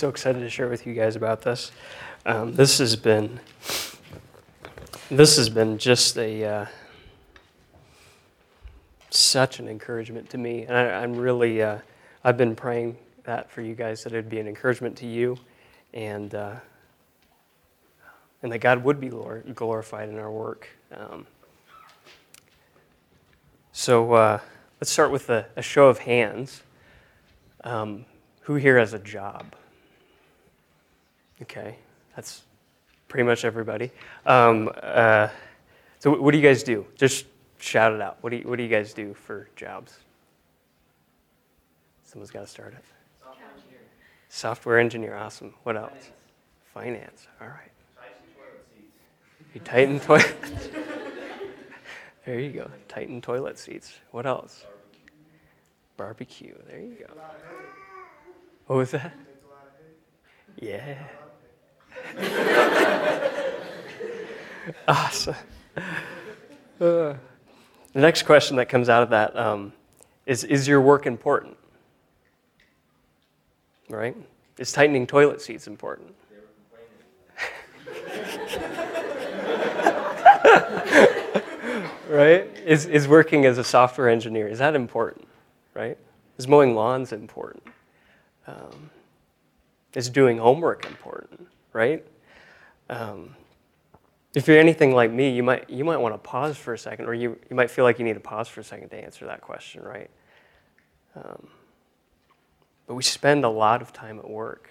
So excited to share with you guys about this. This has been just such an encouragement to me, and I'm really I've been praying that for you guys, that it would be an encouragement to you, and that God would be glorified in our work. So let's start with a show of hands. Who here has a job? Okay, that's pretty much everybody. So what do you guys do? Just shout it out. What do you guys do for jobs? Someone's got to start it. Software engineer, awesome. What else? Finance. All right. You tighten toilet seats. There you go. Tighten toilet seats. What else? Barbecue. There you go. What was that? Yeah. Awesome. The next question that comes out of that is your work important? Right? Is tightening toilet seats important? They were complaining. Right? Is working as a software engineer, is that important? Right? Is mowing lawns important? Is doing homework important? Right? If you're anything like me, you might want to pause for a second, or you might feel like you need to pause for a second to answer that question, right? But we spend a lot of time at work,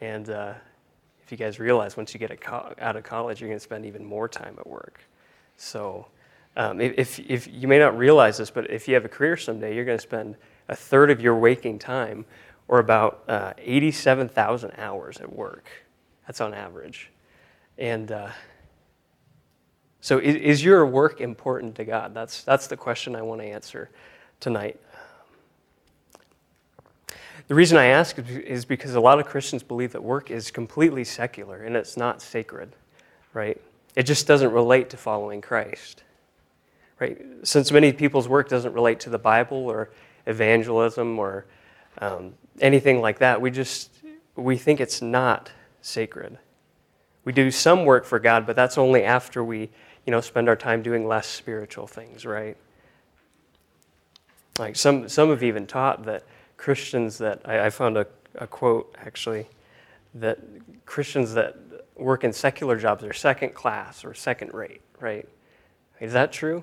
and if you guys realize, once you get out of college, you're going to spend even more time at work. So if you may not realize this, but if you have a career someday, you're going to spend a third of your waking time, or about 87,000 hours at work. That's on average. And so is your work important to God? That's the question I want to answer tonight. The reason I ask is because a lot of Christians believe that work is completely secular and it's not sacred, right? It just doesn't relate to following Christ, right? Since many people's work doesn't relate to the Bible or evangelism or anything like that, we think it's not sacred. We do some work for God, but that's only after we, spend our time doing less spiritual things, right? Like some have even taught that Christians that, I found a quote actually, that Christians that work in secular jobs are second class or second rate, right? Is that true?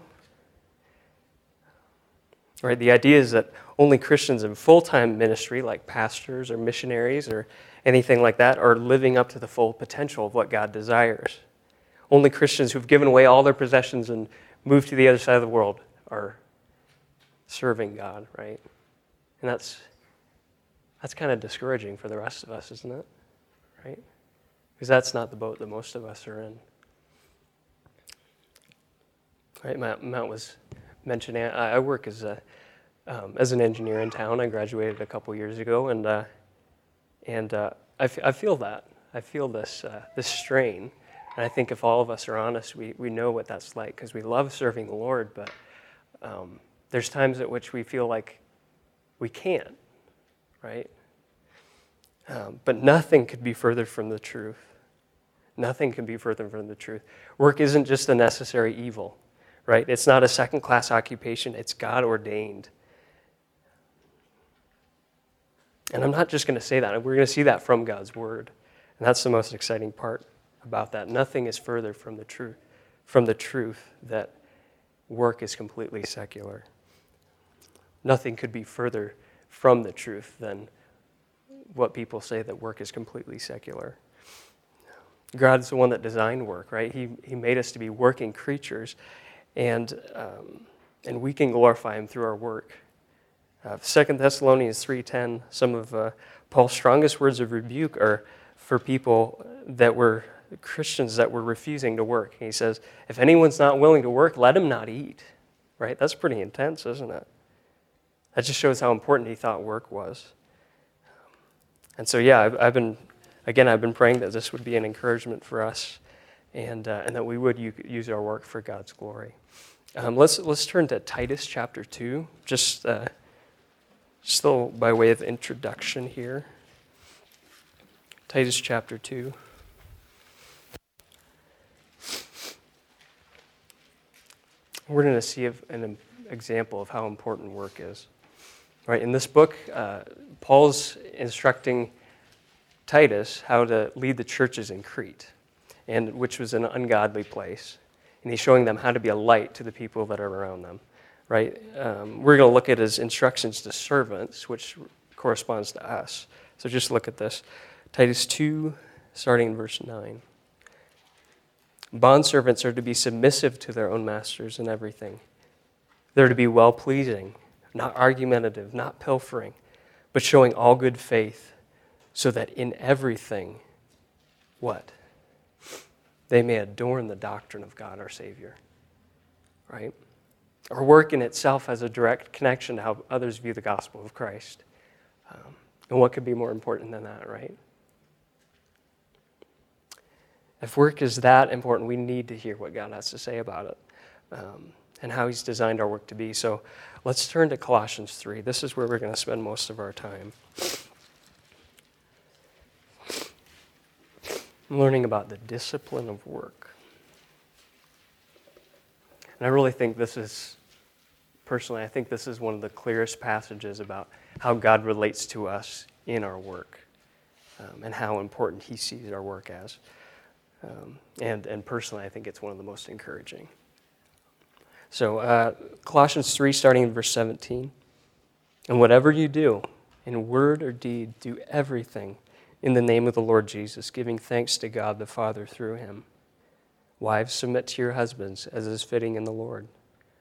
Right, the idea is that only Christians in full-time ministry, like pastors or missionaries or anything like that, are living up to the full potential of what God desires. Only Christians who've given away all their possessions and moved to the other side of the world are serving God, right? And that's kind of discouraging for the rest of us, isn't it? Right? Because that's not the boat that most of us are in. Right? Matt was mentioning I work as an engineer in town. I graduated a couple years ago, and I feel that. I feel this strain. And I think if all of us are honest, we know what that's like, because we love serving the Lord, but there's times at which we feel like we can't, right? But nothing could be further from the truth. Nothing can be further from the truth. Work isn't just a necessary evil, right? It's not a second-class occupation. It's God-ordained. And I'm not just going to say that. We're going to see that from God's Word. And that's the most exciting part about that. Nothing is further from the truth, that work is completely secular. Nothing could be further from the truth than what people say, that work is completely secular. God's the one that designed work, right? He made us to be working creatures, and we can glorify Him through our work. 2 Thessalonians 3:10, some of Paul's strongest words of rebuke are for people that were Christians that were refusing to work. And he says, if anyone's not willing to work, let him not eat, right? That's pretty intense, isn't it? That just shows how important he thought work was. And so, yeah, I've been praying that this would be an encouragement for us, and that we would use our work for God's glory. Let's turn to Titus chapter 2, just still by way of introduction here. Titus chapter 2. We're going to see an example of how important work is. Right, in this book, Paul's instructing Titus how to lead the churches in Crete, and which was an ungodly place. And he's showing them how to be a light to the people that are around them. Right? We're going to look at his instructions to servants, which corresponds to us. So just look at this. Titus 2, starting in verse 9. Bondservants are to be submissive to their own masters in everything. They're to be well-pleasing, not argumentative, not pilfering, but showing all good faith, so that in everything, what? They may adorn the doctrine of God our Savior. Right? Our work in itself has a direct connection to how others view the gospel of Christ. And what could be more important than that, right? If work is that important, we need to hear what God has to say about it. And how he's designed our work to be. So let's turn to Colossians 3. This is where we're going to spend most of our time. I'm learning about the discipline of work. And I really think this is, personally, I think this is one of the clearest passages about how God relates to us in our work, and how important he sees our work as. And personally, I think it's one of the most encouraging. So Colossians 3, starting in verse 17. And whatever you do, in word or deed, do everything in the name of the Lord Jesus, giving thanks to God the Father through him. Wives, submit to your husbands, as is fitting in the Lord.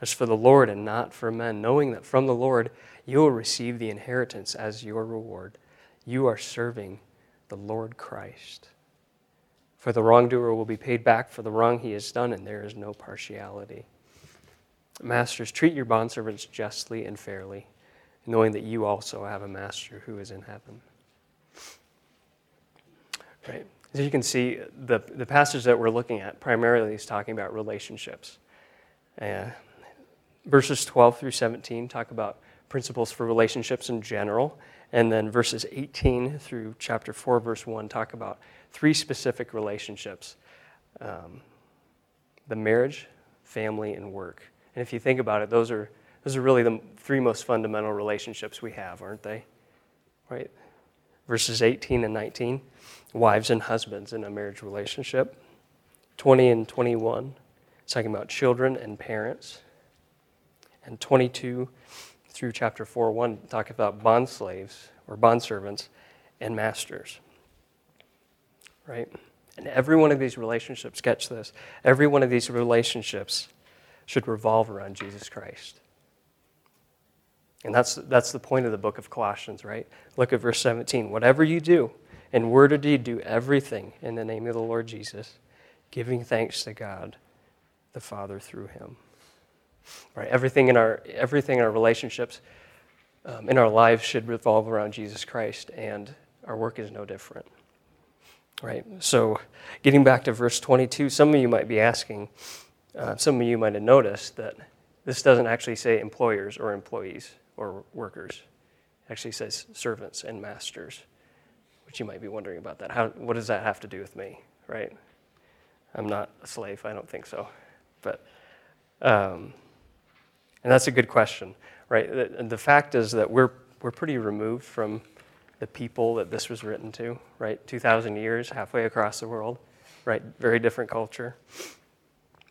as for the Lord and not for men, knowing that from the Lord you will receive the inheritance as your reward. You are serving the Lord Christ. For the wrongdoer will be paid back for the wrong he has done, and there is no partiality. Masters, treat your bondservants justly and fairly, knowing that you also have a master who is in heaven. Right. As you can see, the passage that we're looking at primarily is talking about relationships. Verses 12 through 17 talk about principles for relationships in general, and then verses 18 through chapter 4, verse 1, talk about three specific relationships, the marriage, family, and work. And if you think about it, those are really the three most fundamental relationships we have, aren't they? Right? Verses 18 and 19, wives and husbands in a marriage relationship. 20 and 21, it's talking about children and parents. And 22 through chapter 4:1, talking about bondslaves or bondservants and masters. Right? And every one of these relationships, catch this, every one of these relationships should revolve around Jesus Christ. And that's the point of the book of Colossians, right? Look at verse 17. Whatever you do, in word or deed, do everything in the name of the Lord Jesus, giving thanks to God, the Father, through him. Right? Everything in our relationships, in our lives, should revolve around Jesus Christ, and our work is no different. Right? So, getting back to verse 22, some of you might be asking, some of you might have noticed that this doesn't actually say employers or employees or workers. It actually says servants and masters, which you might be wondering about that. What does that have to do with me, right? I'm not a slave. I don't think so. But, and that's a good question, right? The fact is that we're pretty removed from the people that this was written to, right? 2,000 years, halfway across the world, right? Very different culture.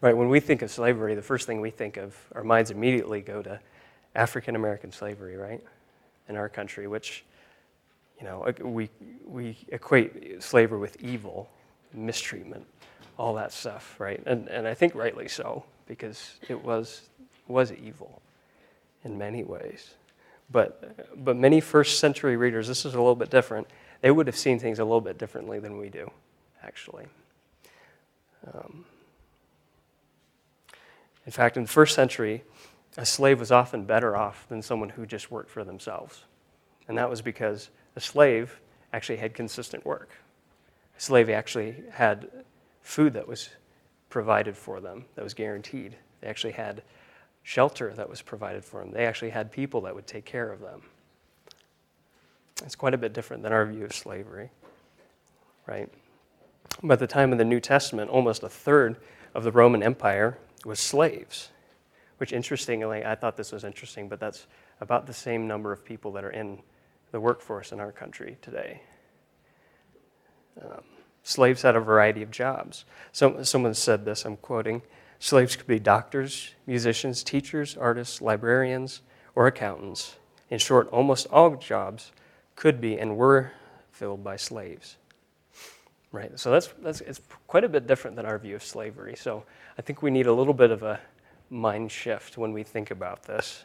Right, when we think of slavery, the first thing we think of, our minds immediately go to African-American slavery, right, in our country, which, you know, we equate slavery with evil, mistreatment, all that stuff, right? And I think rightly so, because it was evil in many ways. But many first century readers, this is a little bit different. They would have seen things a little bit differently than we do, actually. In fact, in the first century, a slave was often better off than someone who just worked for themselves. And that was because a slave actually had consistent work. A slave actually had food that was provided for them, that was guaranteed. They actually had shelter that was provided for them. They actually had people that would take care of them. It's quite a bit different than our view of slavery, right? By the time of the New Testament, almost a third of the Roman Empire was slaves, which interestingly, I thought this was interesting, but that's about the same number of people that are in the workforce in our country today. Slaves had a variety of jobs. Someone said this, I'm quoting, slaves could be doctors, musicians, teachers, artists, librarians, or accountants. In short, almost all jobs could be and were filled by slaves. Right, so it's quite a bit different than our view of slavery. So I think we need a little bit of a mind shift when we think about this.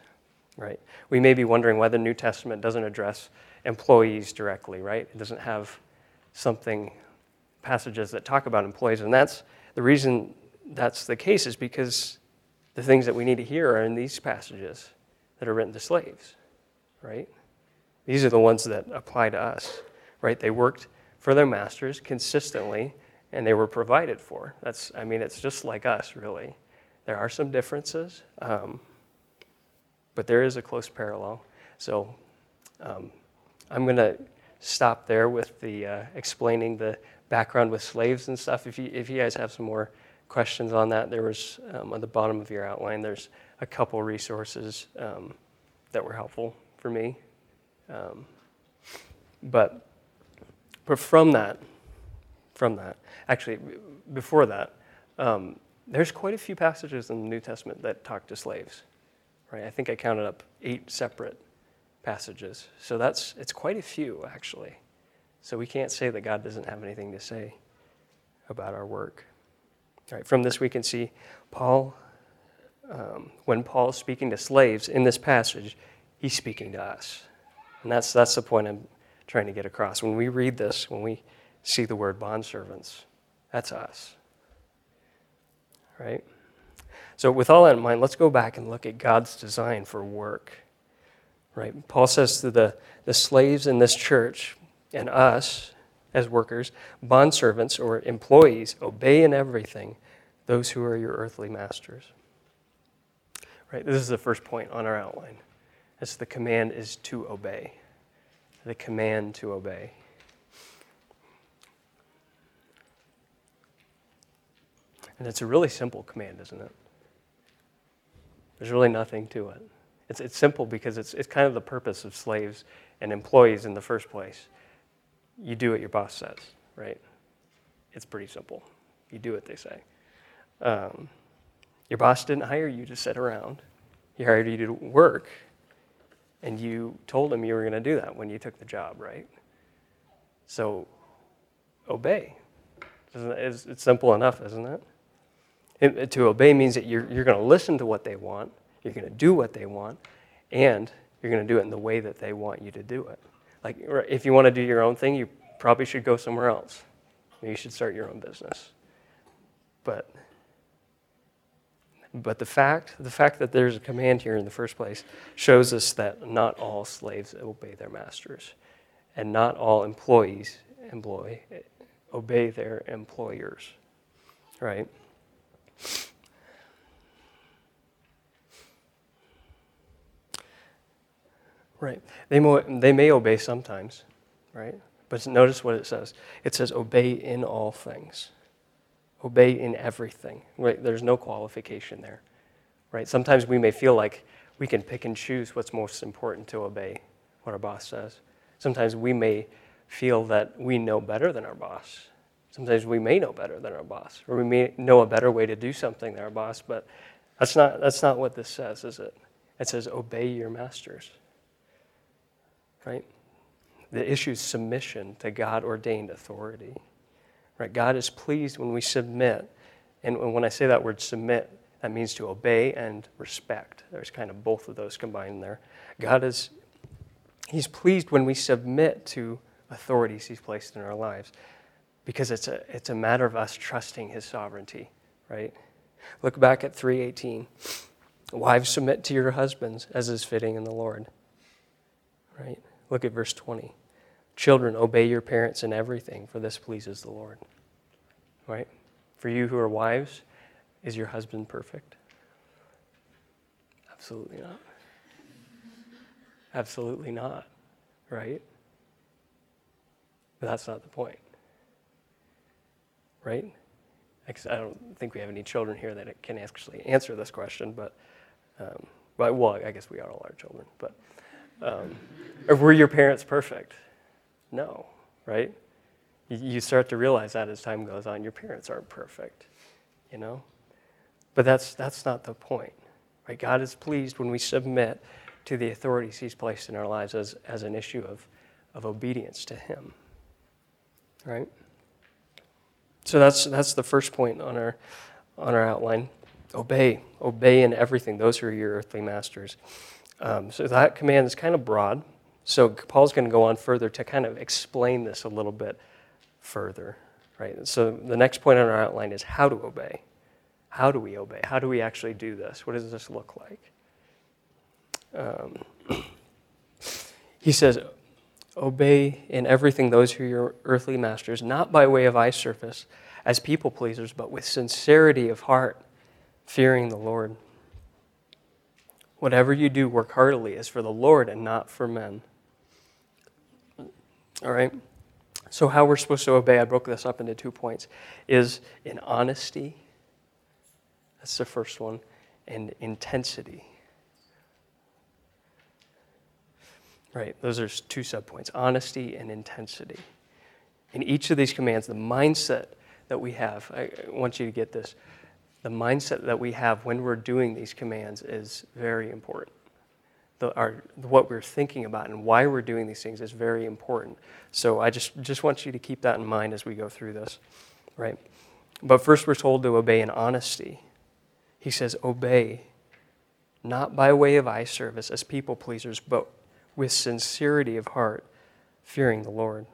Right, we may be wondering why the New Testament doesn't address employees directly. Right, it doesn't have passages that talk about employees, and that's the reason that's the case is because the things that we need to hear are in these passages that are written to slaves. Right, these are the ones that apply to us. Right, they worked for their masters consistently, and they were provided for. It's just like us, really. There are some differences, but there is a close parallel. So I'm going to stop there with the explaining the background with slaves and stuff. If you guys have some more questions on that, there was on the bottom of your outline, there's a couple resources that were helpful for me. But from that, actually, before that, there's quite a few passages in the New Testament that talk to slaves, right? I think I counted up 8 separate passages. So it's quite a few, actually. So we can't say that God doesn't have anything to say about our work. All right, from this we can see when Paul is speaking to slaves in this passage, he's speaking to us. And that's the point I'm trying to get across. When we read this, when we see the word bondservants, that's us, right? So with all that in mind, let's go back and look at God's design for work, right? Paul says to the slaves in this church and us as workers, bondservants or employees, obey in everything those who are your earthly masters, right? This is the first point on our outline. It's the command is to obey. The command to obey. And it's a really simple command, isn't it? There's really nothing to it. It's simple because it's kind of the purpose of slaves and employees in the first place. You do what your boss says, right? It's pretty simple. You do what they say. Your boss didn't hire you to sit around. He hired you to work. And you told him you were going to do that when you took the job, right? So, obey. It's simple enough, isn't it? To obey means that you're going to listen to what they want, you're going to do what they want, and you're going to do it in the way that they want you to do it. Like, if you want to do your own thing, you probably should go somewhere else. You should start your own business. But the fact that there's a command here in the first place shows us that not all slaves obey their masters, and not all employees obey their employers, right? Right. They may obey sometimes, right? But notice what it says. It says, obey in all things. Obey in everything. Right? There's no qualification there. Right? Sometimes we may feel like we can pick and choose what's most important to obey, what our boss says. Sometimes we may feel that we know better than our boss. Sometimes we may know better than our boss, or we may know a better way to do something than our boss, but that's not what this says, is it? It says, obey your masters. Right? The issue is submission to God-ordained authority. Right? God is pleased when we submit. And when I say that word submit, that means to obey and respect. There's kind of both of those combined there. He's pleased when we submit to authorities he's placed in our lives because it's a matter of us trusting his sovereignty, right? Look back at 3:18. Wives, submit to your husbands as is fitting in the Lord. Right? Look at verse 20. Children, obey your parents in everything, for this pleases the Lord. Right? For you who are wives, is your husband perfect? Absolutely not. Absolutely not. Right? But that's not the point. Right? I don't think we have any children here that can actually answer this question, but, well, I guess we are all our children, but were your parents perfect? No, right? You start to realize that as time goes on, your parents aren't perfect, you know? But that's not the point, right? God is pleased when we submit to the authorities he's placed in our lives as an issue of obedience to him, right? So that's the first point on our outline. Obey in everything. Those who are your earthly masters. So that command is kind of broad. So Paul's going to go on further to kind of explain this a little bit further, right? So the next point on our outline is how to obey. How do we obey? How do we actually do this? What does this look like? He says, obey in everything those who are your earthly masters, not by way of eye service as people pleasers, but with sincerity of heart, fearing the Lord. Whatever you do, work heartily as for the Lord and not for men. All right? So how we're supposed to obey, I broke this up into 2 points, is in honesty, that's the first one, and intensity. Right, those are 2 subpoints, honesty and intensity. In each of these commands, the mindset that we have, I want you to get this, the mindset that we have when we're doing these commands is very important. What we're thinking about and why we're doing these things is very important. So I just want you to keep that in mind as we go through this, right? But first we're told to obey in honesty. He says, obey, not by way of eye service as people pleasers, but with sincerity of heart, fearing the Lord.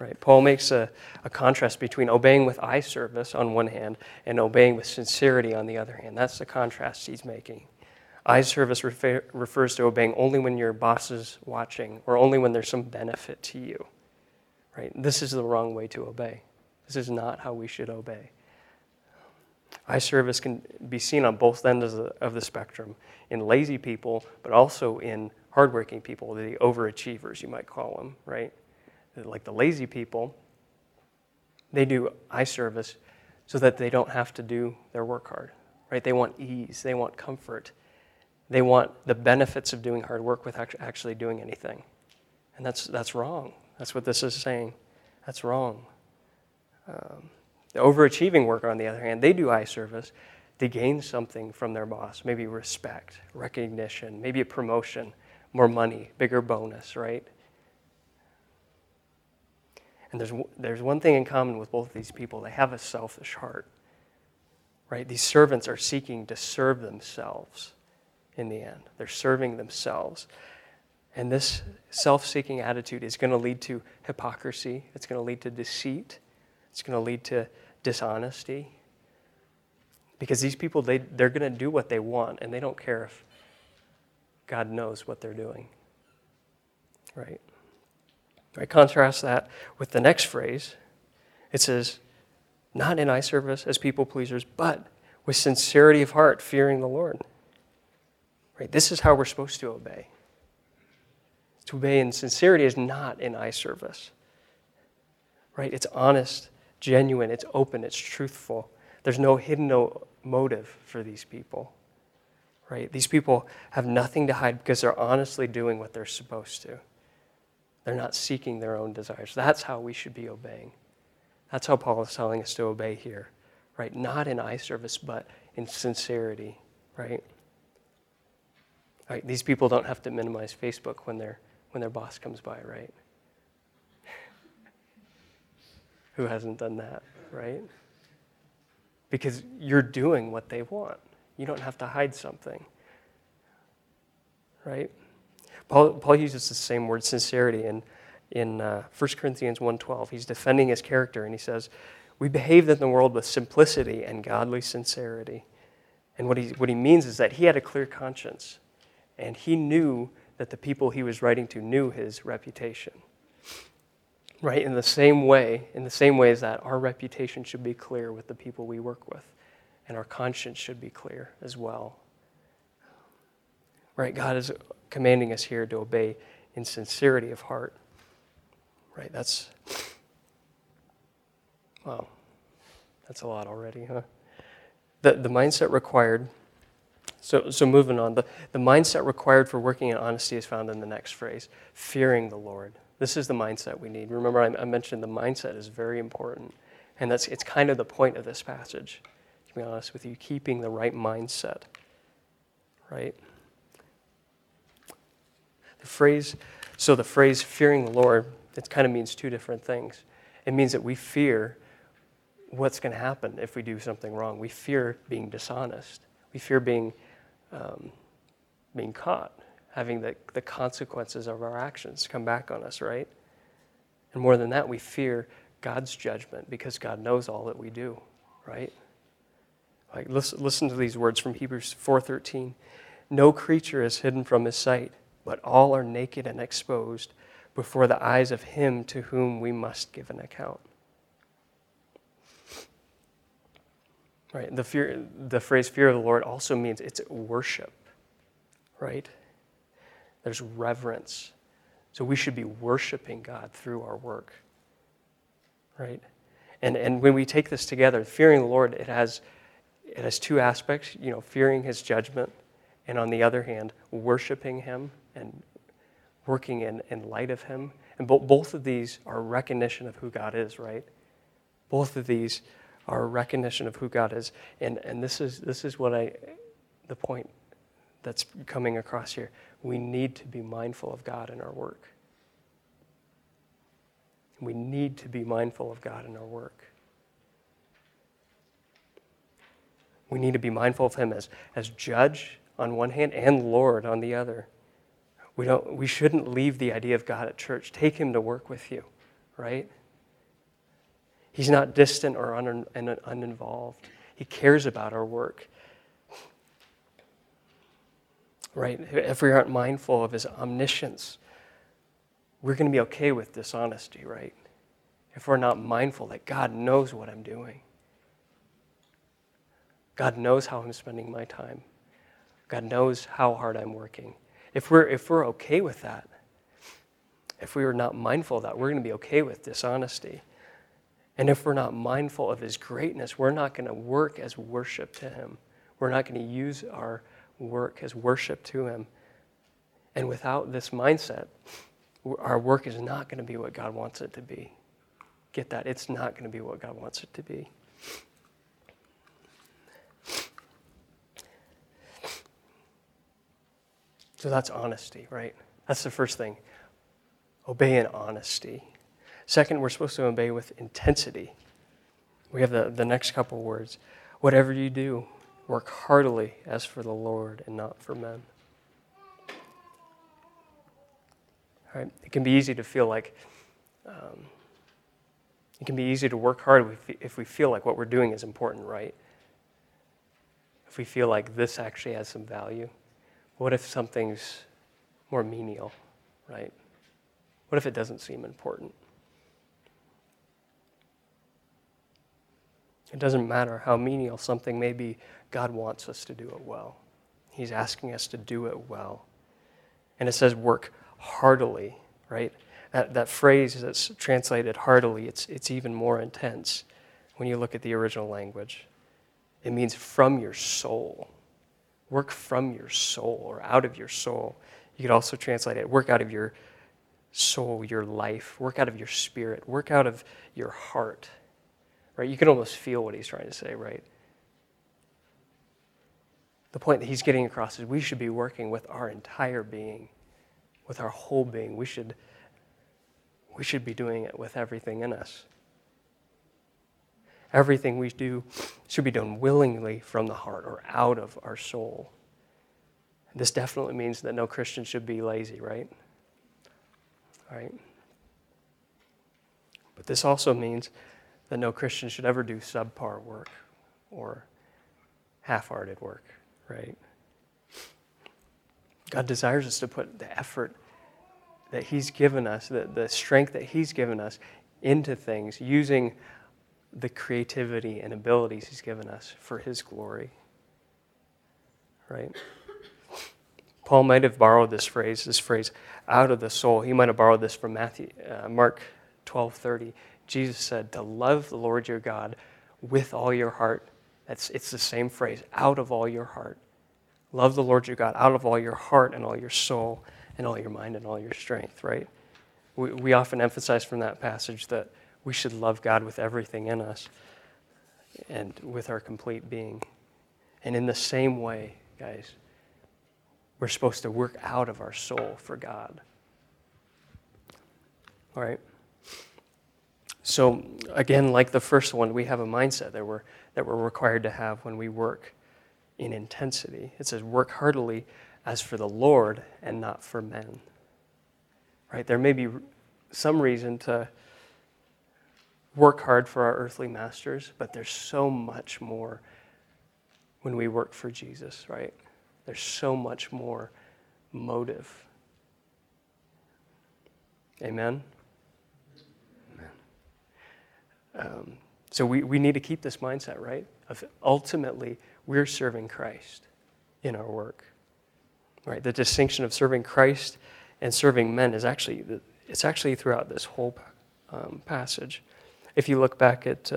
Right? Paul makes a contrast between obeying with eye service on one hand and obeying with sincerity on the other hand. That's the contrast he's making. Eye service refers to obeying only when your boss is watching or only when there's some benefit to you. Right? This is the wrong way to obey. This is not how we should obey. Eye service can be seen on both ends of the spectrum, in lazy people, but also in hardworking people, the overachievers, you might call them, right? Like the lazy people, they do eye service so that they don't have to do their work hard, right? They want ease, they want comfort, they want the benefits of doing hard work without actually doing anything. And that's wrong. That's what this is saying. That's wrong. The overachieving worker, on the other hand, they do eye service to gain something from their boss, maybe respect, recognition, maybe a promotion, more money, bigger bonus, right? And there's one thing in common with both of these people. They have a selfish heart, right? These servants are seeking to serve themselves in the end. They're serving themselves. And this self-seeking attitude is going to lead to hypocrisy. It's going to lead to deceit. It's going to lead to dishonesty, because these people, they're going to do what they want, and they don't care if God knows what they're doing, right? I contrast that with the next phrase. It says, not in eye service as people pleasers, but with sincerity of heart, fearing the Lord, right? This is how we're supposed to obey. To obey in sincerity is not in eye service, right? It's honest, genuine, it's open, it's truthful. There's no hidden motive for these people, right? These people have nothing to hide because they're honestly doing what they're supposed to. They're not seeking their own desires. That's how we should be obeying. That's how Paul is telling us to obey here, right? Not in eye service, but in sincerity, right? Right, these people don't have to minimize Facebook when their boss comes by, right? Who hasn't done that, right? Because you're doing what they want. You don't have to hide something, right? Paul uses the same word, sincerity, in 1 Corinthians 1:12. He's defending his character, and he says, We behaved in the world with simplicity and godly sincerity. And what he means is that he had a clear conscience, and he knew that the people he was writing to knew his reputation. Right? In the same way as that, our reputation should be clear with the people we work with, and our conscience should be clear as well. Right? God is commanding us here to obey in sincerity of heart. Right? That's a lot already, huh? The mindset required, so moving on, the mindset required for working in honesty is found in the next phrase, fearing the Lord. This is the mindset we need. Remember, I mentioned the mindset is very important, and it's kind of the point of this passage, to be honest with you, keeping the right mindset, right? The phrase fearing the Lord, it kind of means two different things. It means that we fear what's going to happen if we do something wrong. We fear being dishonest. We fear being caught, having the consequences of our actions come back on us, right? And more than that, we fear God's judgment because God knows all that we do, right? Like listen to these words from Hebrews 4:13. No creature is hidden from his sight, but all are naked and exposed before the eyes of him to whom we must give an account. Right, the phrase fear of the Lord also means it's worship, right? There's reverence. So we should be worshiping God through our work, right? And when we take this together, fearing the Lord, it has two aspects, you know, fearing his judgment, and on the other hand, worshiping him and working in light of him. And both of these are recognition of who God is, right? Both of these are recognition of who God is. And this is the point that's coming across here. We need to be mindful of God in our work. We need to be mindful of God in our work. We need to be mindful of him as judge on one hand and Lord on the other. We shouldn't leave the idea of God at church. Take him to work with you, right? He's not distant or uninvolved. He cares about our work. Right? If we aren't mindful of his omniscience, we're going to be okay with dishonesty, right? If we're not mindful that God knows what I'm doing. God knows how I'm spending my time. God knows how hard I'm working. If we're okay with that, if we are not mindful of that, we're going to be okay with dishonesty. And if we're not mindful of his greatness, we're not going to work as worship to him. We're not going to use our work as worship to him. And without this mindset, our work is not going to be what God wants it to be. Get that? It's not going to be what God wants it to be. So that's honesty, right? That's the first thing. Obey in honesty. Second, we're supposed to obey with intensity. We have the next couple words. Whatever you do, work heartily as for the Lord and not for men. All right? It can be easy to feel like, it can be easy to work hard if we feel like what we're doing is important, right? If we feel like this actually has some value. What if something's more menial, right? What if it doesn't seem important? It doesn't matter how menial something may be, God wants us to do it well. He's asking us to do it well. And it says work heartily, right? That phrase that's translated heartily, it's even more intense when you look at the original language. It means from your soul. Work from your soul or out of your soul. You could also translate it, work out of your soul, your life, work out of your spirit, work out of your heart. Right? You can almost feel what he's trying to say, right? The point that he's getting across is we should be working with our entire being, with our whole being. We should be doing it with everything in us. Everything we do should be done willingly from the heart or out of our soul. And this definitely means that no Christian should be lazy, right? All right. But this also means that no Christian should ever do subpar work or half-hearted work, right? God desires us to put the effort that He's given us, the strength that He's given us into things, using the creativity and abilities He's given us for His glory, right? Paul might have borrowed this phrase, out of the soul. He might have borrowed this from Mark 12:30. Jesus said, to love the Lord your God with all your heart. It's the same phrase, out of all your heart. Love the Lord your God out of all your heart and all your soul and all your mind and all your strength, right? We often emphasize from that passage that we should love God with everything in us and with our complete being. And in the same way, guys, we're supposed to work out of our soul for God. All right? So, again, like the first one, we have a mindset that we're required to have when we work in intensity. It says, work heartily as for the Lord and not for men. Right? There may be some reason to work hard for our earthly masters, but there's so much more when we work for Jesus, right? There's so much more motive. Amen? Amen. So we need to keep this mindset, right? Of ultimately, we're serving Christ in our work, right? The distinction of serving Christ and serving men is actually throughout this whole passage. If you look back at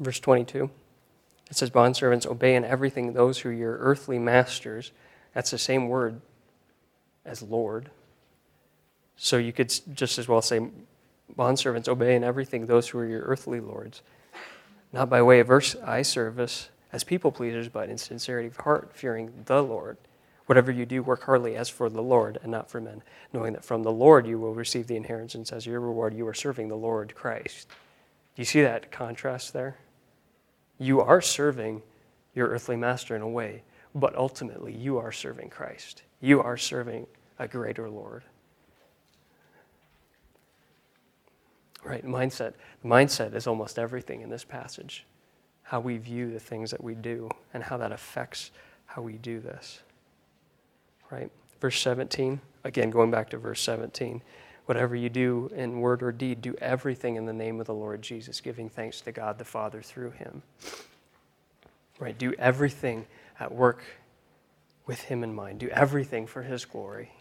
verse 22, it says, bondservants, obey in everything those who are your earthly masters. That's the same word as Lord. So you could just as well say, bondservants, obey in everything those who are your earthly lords. Not by way of eye service as people pleasers, but in sincerity of heart, fearing the Lord. Whatever you do, work heartily as for the Lord and not for men, knowing that from the Lord you will receive the inheritance as your reward. You are serving the Lord Christ. Do you see that contrast there? You are serving your earthly master in a way, but ultimately you are serving Christ. You are serving a greater Lord. Right, mindset. Mindset is almost everything in this passage. How we view the things that we do and how that affects how we do this. Right? Verse 17, again going back to verse 17. Whatever you do in word or deed, do everything in the name of the Lord Jesus, giving thanks to God the Father through Him. Right? Do everything at work with Him in mind. Do everything for His glory.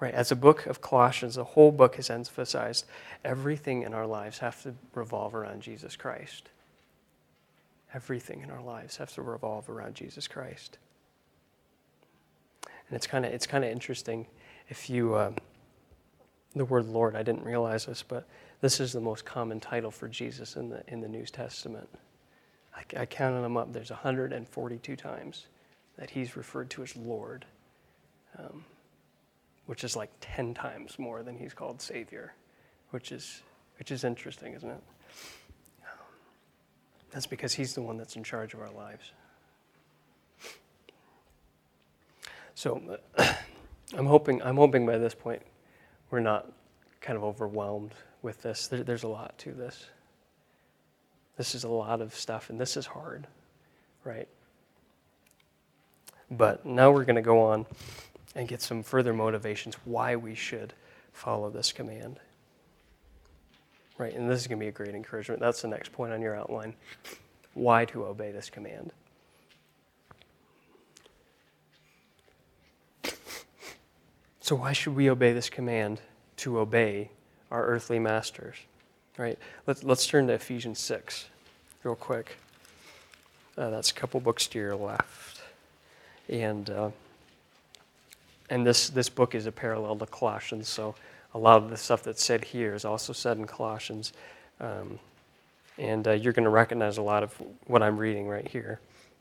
Right? As the book of Colossians, the whole book is emphasized. Everything in our lives has to revolve around Jesus Christ. Everything in our lives has to revolve around Jesus Christ. And it's kind of interesting if you. The word Lord, I didn't realize this, but this is the most common title for Jesus in the New Testament. I counted them up. There's 142 times that He's referred to as Lord, which is like 10 times more than He's called Savior, which is interesting, isn't it? That's because He's the one that's in charge of our lives. So I'm hoping by this point, we're not kind of overwhelmed with this. There's a lot to this. This is a lot of stuff, and this is hard, right? But now we're going to go on and get some further motivations why we should follow this command, right? And this is going to be a great encouragement. That's the next point on your outline, why to obey this command. So why should we obey this command to obey our earthly masters? Right? Let's turn to Ephesians 6 real quick. That's a couple books to your left. And this book is a parallel to Colossians, so a lot of the stuff that's said here is also said in Colossians. And you're going to recognize a lot of what I'm reading right here,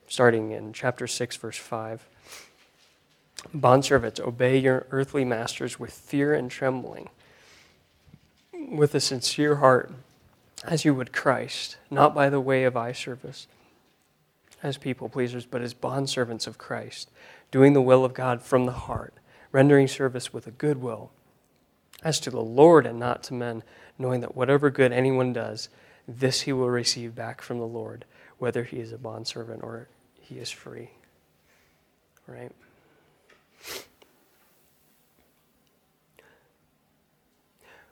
starting in chapter 6, verse 5. Bondservants, obey your earthly masters with fear and trembling, with a sincere heart, as you would Christ, not by the way of eye service, as people pleasers, but as bondservants of Christ, doing the will of God from the heart, rendering service with a good will, as to the Lord and not to men, knowing that whatever good anyone does, this he will receive back from the Lord, whether he is a bondservant or he is free. Right?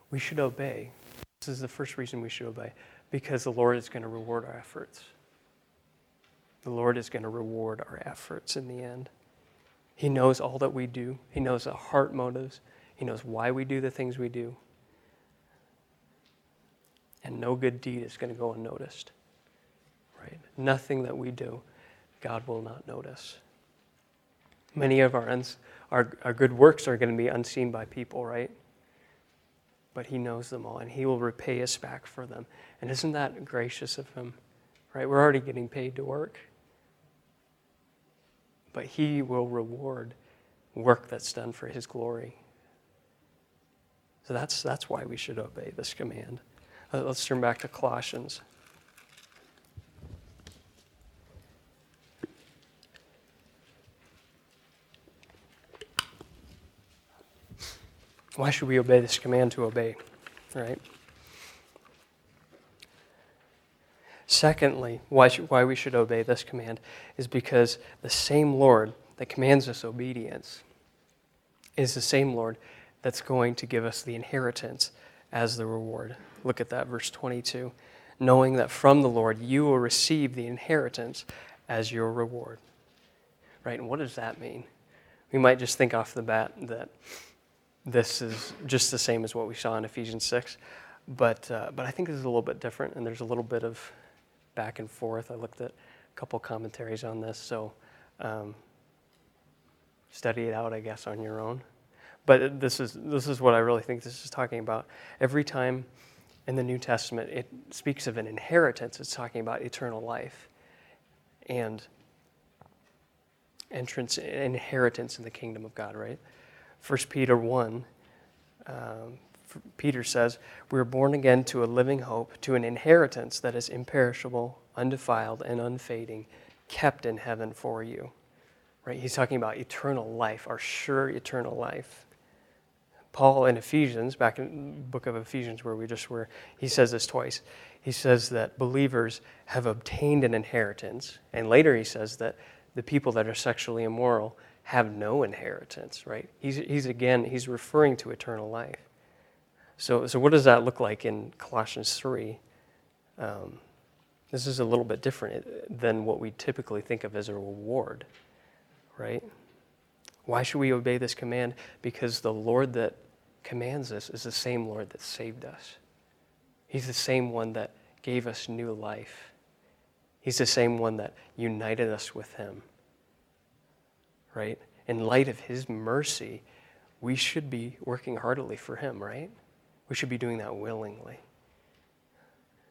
We should obey. This is the first reason we should obey, because the Lord is going to reward our efforts. The Lord is going to reward our efforts in the end. He knows all that we do. He knows the heart motives. He knows why we do the things we do. And no good deed is going to go unnoticed. Right? Nothing that we do, God will not notice. Many of our good works are going to be unseen by people, right? But he knows them all, and he will repay us back for them. And isn't that gracious of him? Right? We're already getting paid to work. But he will reward work that's done for his glory. So that's why we should obey this command. Let's turn back to Colossians. Why should we obey this command to obey, right? Secondly, why we should obey this command is because the same Lord that commands us obedience is the same Lord that's going to give us the inheritance as the reward. Look at that, verse 22. Knowing that from the Lord you will receive the inheritance as your reward. Right, and what does that mean? We might just think off the bat that this is just the same as what we saw in Ephesians 6, but I think this is a little bit different, and there's a little bit of back and forth. I looked at a couple commentaries on this, so study it out, I guess, on your own. But this is what I really think this is talking about. Every time in the New Testament it speaks of an inheritance, it's talking about eternal life and inheritance in the kingdom of God, right? 1 Peter 1, Peter says, we are born again to a living hope, to an inheritance that is imperishable, undefiled, and unfading, kept in heaven for you. Right? He's talking about eternal life, our sure eternal life. Paul in Ephesians, back in the book of Ephesians where we just were, he says this twice. He says that believers have obtained an inheritance, and later he says that the people that are sexually immoral have no inheritance, right? He's referring to eternal life. So what does that look like in Colossians 3? This is a little bit different than what we typically think of as a reward, right? Why should we obey this command? Because the Lord that commands us is the same Lord that saved us. He's the same one that gave us new life. He's the same one that united us with him. Right? In light of his mercy, we should be working heartily for him, right? We should be doing that willingly.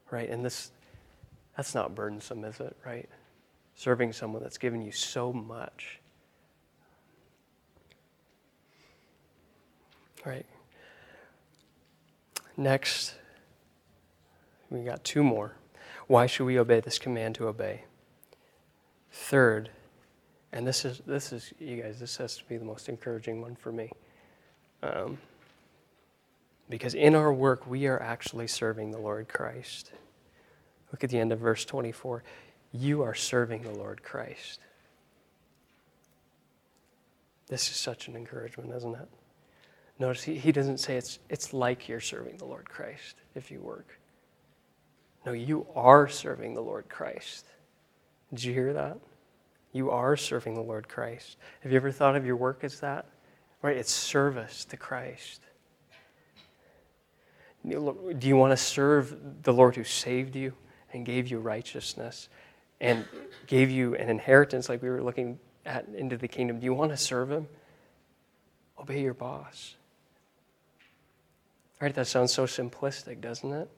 Right? And that's not burdensome, is it, right? Serving someone that's given you so much. Right. Next, we got two more. Why should we obey this command to obey? Third, and this is you guys, this has to be the most encouraging one for me. Because in our work, we are actually serving the Lord Christ. Look at the end of verse 24. You are serving the Lord Christ. This is such an encouragement, isn't it? Notice he doesn't say it's like you're serving the Lord Christ if you work. No, you are serving the Lord Christ. Did you hear that? You are serving the Lord Christ. Have you ever thought of your work as that? Right? It's service to Christ. Do you want to serve the Lord who saved you and gave you righteousness and gave you an inheritance like we were looking at into the kingdom? Do you want to serve him? Obey your boss. All right, that sounds so simplistic, doesn't it?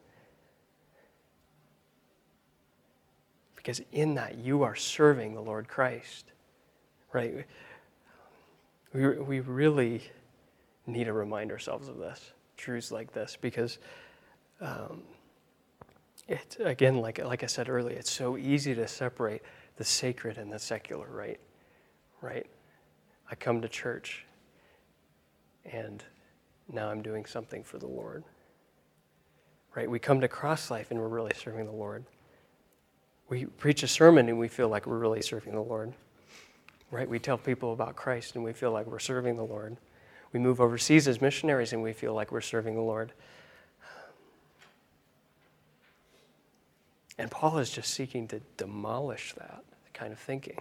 Because in that, you are serving the Lord Christ, right? We really need to remind ourselves of this, truths like this, because, like I said earlier, it's so easy to separate the sacred and the secular, right? Right? I come to church, and now I'm doing something for the Lord. Right? We come to Cross Life and we're really serving the Lord. We preach a sermon and we feel like we're really serving the Lord. Right? We tell people about Christ and we feel like we're serving the Lord. We move overseas as missionaries and we feel like we're serving the Lord. And Paul is just seeking to demolish that kind of thinking.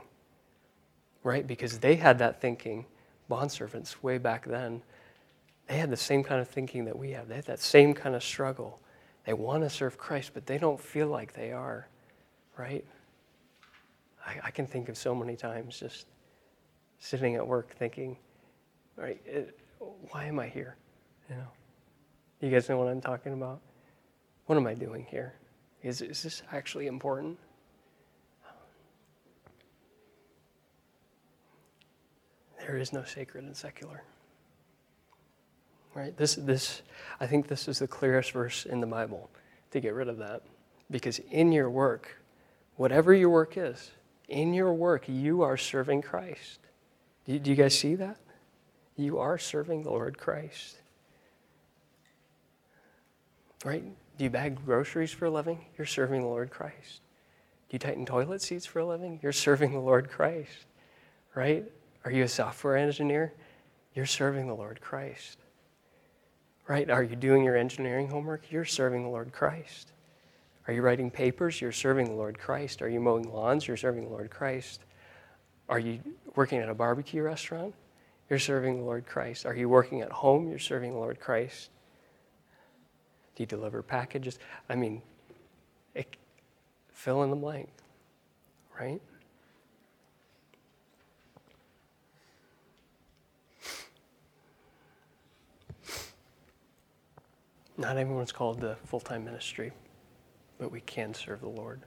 Right? Because they had that thinking, bondservants way back then. They had the same kind of thinking that we have. They had that same kind of struggle. They want to serve Christ, but they don't feel like they are, right? I can think of so many times just sitting at work thinking, right, why am I here? You know, you guys know what I'm talking about? What am I doing here? Is this actually important? There is no sacred and secular. Right? I think this is the clearest verse in the Bible to get rid of that. Because in your work, whatever your work is, in your work, you are serving Christ. Do you guys see that? You are serving the Lord Christ. Right? Do you bag groceries for a living? You're serving the Lord Christ. Do you tighten toilet seats for a living? You're serving the Lord Christ. Right? Are you a software engineer? You're serving the Lord Christ. Right? Are you doing your engineering homework? You're serving the Lord Christ. Are you writing papers? You're serving the Lord Christ. Are you mowing lawns? You're serving the Lord Christ. Are you working at a barbecue restaurant? You're serving the Lord Christ. Are you working at home? You're serving the Lord Christ. Do you deliver packages? I mean, fill in the blank, right? Not everyone's called to full-time ministry, but we can serve the Lord.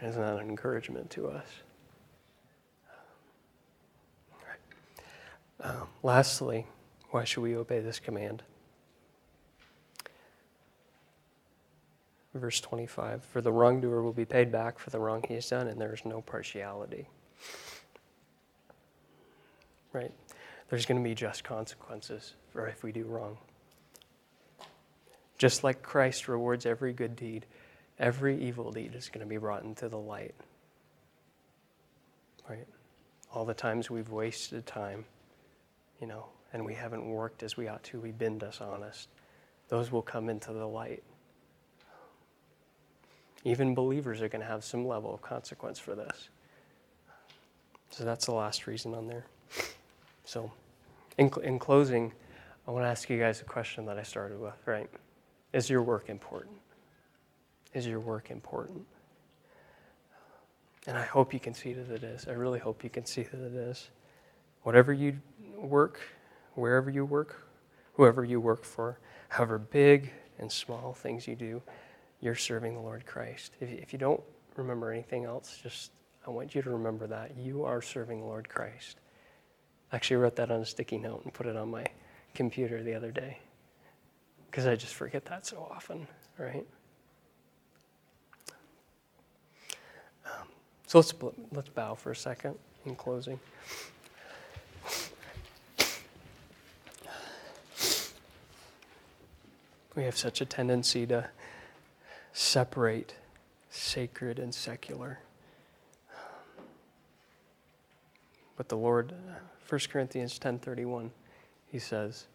And isn't that an encouragement to us? All right. Lastly, why should we obey this command? Verse 25, for the wrongdoer will be paid back for the wrong he has done, and there is no partiality. Right? There's going to be just consequences for if we do wrong. Just like Christ rewards every good deed, every evil deed is going to be brought into the light. Right? All the times we've wasted time, you know, and we haven't worked as we ought to, we've been dishonest. Those will come into the light. Even believers are going to have some level of consequence for this. So that's the last reason on there. So in closing, I want to ask you guys a question that I started with, right? Is your work important? Is your work important? And I hope you can see that it is. I really hope you can see that it is. Whatever you work, wherever you work, whoever you work for, however big and small things you do, you're serving the Lord Christ. If you don't remember anything else, just I want you to remember that. You are serving the Lord Christ. I actually wrote that on a sticky note and put it on my computer the other day, because I just forget that so often, right? So let's bow for a second in closing. We have such a tendency to separate sacred and secular. But the Lord, 1 Corinthians 10:31, He says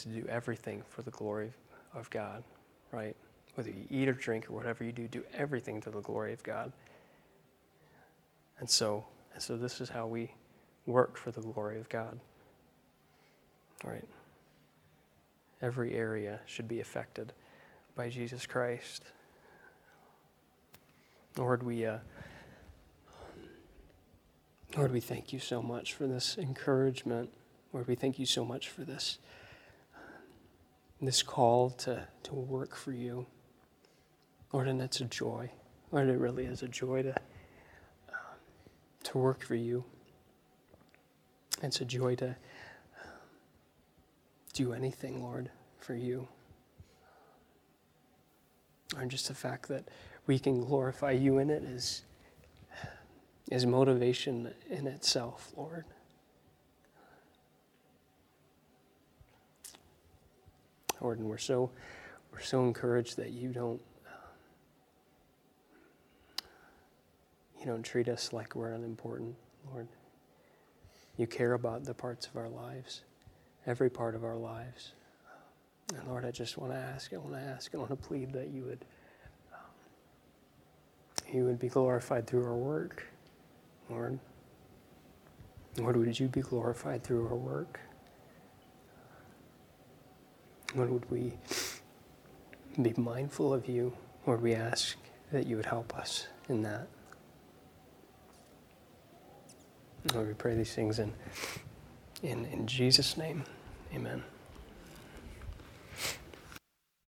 to do everything for the glory of God, right? Whether you eat or drink or whatever you do, do everything to the glory of God. And so this is how we work for the glory of God, right? Every area should be affected by Jesus Christ. Lord, we thank you so much for this encouragement. Lord, we thank you so much for this call to work for you. Lord, and it's a joy. Lord, it really is a joy to work for you. It's a joy to do anything, Lord, for you. And just the fact that we can glorify you in it is motivation in itself, Lord. Lord, and we're so encouraged that you don't treat us like we're unimportant, Lord. You care about the parts of our lives, every part of our lives. And Lord, I just want to ask, I want to plead that you would be glorified through our work, Lord. Lord, would you be glorified through our work? Lord, would we be mindful of you? Lord, we ask that you would help us in that. Lord, we pray these things in Jesus' name. Amen.